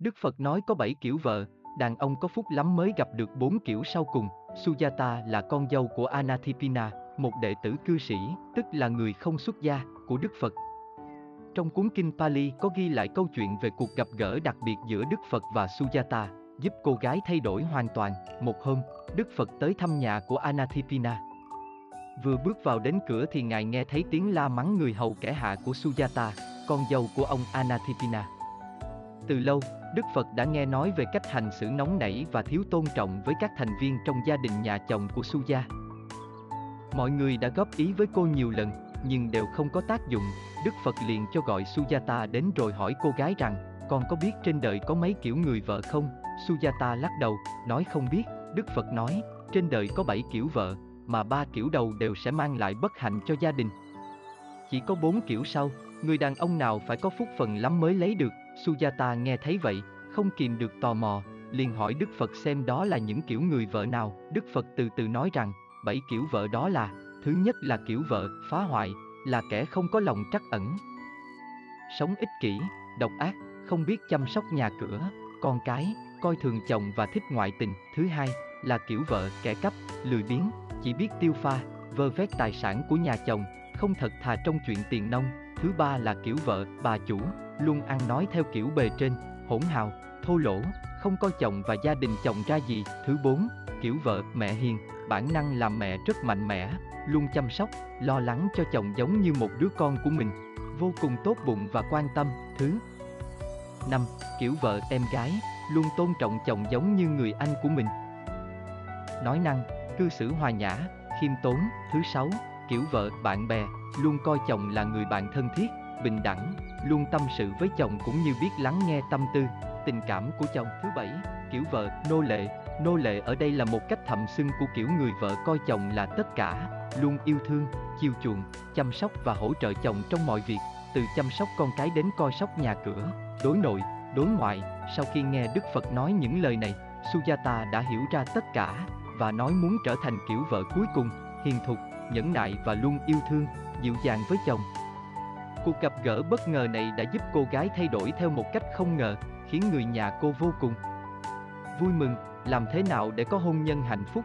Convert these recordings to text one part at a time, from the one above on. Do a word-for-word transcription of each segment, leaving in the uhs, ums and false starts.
Đức Phật nói có bảy kiểu vợ, đàn ông có phúc lắm mới gặp được bốn kiểu sau cùng. Sujata là con dâu của Anathipina, một đệ tử cư sĩ, tức là người không xuất gia, của Đức Phật. Trong cuốn Kinh Pali có ghi lại câu chuyện về cuộc gặp gỡ đặc biệt giữa Đức Phật và Sujata, giúp cô gái thay đổi hoàn toàn. Một hôm, Đức Phật tới thăm nhà của Anathipina. Vừa bước vào đến cửa thì Ngài nghe thấy tiếng la mắng người hầu kẻ hạ của Sujata, con dâu của ông Anathipina. Từ lâu, Đức Phật đã nghe nói về cách hành xử nóng nảy và thiếu tôn trọng với các thành viên trong gia đình nhà chồng của Suja. Mọi người đã góp ý với cô nhiều lần, nhưng đều không có tác dụng. Đức Phật liền cho gọi Sujata đến rồi hỏi cô gái rằng, con có biết trên đời có mấy kiểu người vợ không? Sujata lắc đầu, nói không biết. Đức Phật nói, trên đời có bảy kiểu vợ, mà ba kiểu đầu đều sẽ mang lại bất hạnh cho gia đình. Chỉ có bốn kiểu sau, người đàn ông nào phải có phúc phần lắm mới lấy được. Sujata nghe thấy vậy, không kìm được tò mò, liền hỏi Đức Phật xem đó là những kiểu người vợ nào. Đức Phật từ từ nói rằng, bảy kiểu vợ đó là, thứ nhất là kiểu vợ phá hoại, là kẻ không có lòng trắc ẩn, sống ích kỷ, độc ác, không biết chăm sóc nhà cửa, con cái, coi thường chồng và thích ngoại tình. Thứ hai là kiểu vợ kẻ cắp, lười biếng, chỉ biết tiêu pha, vơ vét tài sản của nhà chồng, không thật thà trong chuyện tiền nong. Thứ ba là kiểu vợ bà chủ, luôn ăn nói theo kiểu bề trên, hỗn hào, thô lỗ, không coi chồng và gia đình chồng ra gì. Thứ bốn, kiểu vợ mẹ hiền, bản năng làm mẹ rất mạnh mẽ, luôn chăm sóc, lo lắng cho chồng giống như một đứa con của mình, vô cùng tốt bụng và quan tâm. Thứ năm, kiểu vợ em gái, luôn tôn trọng chồng giống như người anh của mình, nói năng, cư xử hòa nhã, khiêm tốn. Thứ sáu, kiểu vợ bạn bè, luôn coi chồng là người bạn thân thiết, bình đẳng, luôn tâm sự với chồng cũng như biết lắng nghe tâm tư, tình cảm của chồng. Thứ bảy, kiểu vợ nô lệ. Nô lệ ở đây là một cách thậm xưng của kiểu người vợ coi chồng là tất cả, luôn yêu thương, chiều chuộng, chăm sóc và hỗ trợ chồng trong mọi việc, từ chăm sóc con cái đến coi sóc nhà cửa, đối nội, đối ngoại. Sau khi nghe Đức Phật nói những lời này, Sujata đã hiểu ra tất cả và nói muốn trở thành kiểu vợ cuối cùng, hiền thục, nhẫn nại và luôn yêu thương, dịu dàng với chồng. Cuộc gặp gỡ bất ngờ này đã giúp cô gái thay đổi theo một cách không ngờ, khiến người nhà cô vô cùng vui mừng. Làm thế nào để có hôn nhân hạnh phúc?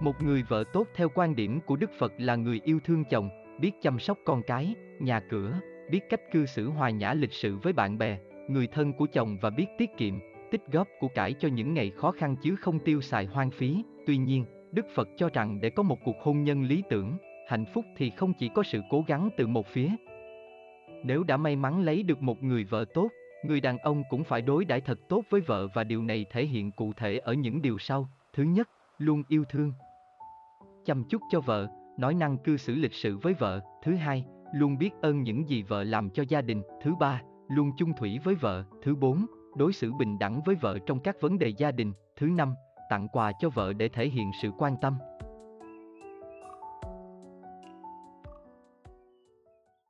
Một người vợ tốt theo quan điểm của Đức Phật là người yêu thương chồng, biết chăm sóc con cái, nhà cửa, biết cách cư xử hòa nhã lịch sự với bạn bè, người thân của chồng và biết tiết kiệm, tích góp của cải cho những ngày khó khăn chứ không tiêu xài hoang phí. Tuy nhiên, Đức Phật cho rằng để có một cuộc hôn nhân lý tưởng, hạnh phúc thì không chỉ có sự cố gắng từ một phía. Nếu đã may mắn lấy được một người vợ tốt, người đàn ông cũng phải đối đãi thật tốt với vợ và điều này thể hiện cụ thể ở những điều sau. Thứ nhất, luôn yêu thương, chăm chút cho vợ, nói năng cư xử lịch sự với vợ. Thứ hai, luôn biết ơn những gì vợ làm cho gia đình. Thứ ba, luôn chung thủy với vợ. Thứ bốn, đối xử bình đẳng với vợ trong các vấn đề gia đình. Thứ năm, tặng quà cho vợ để thể hiện sự quan tâm.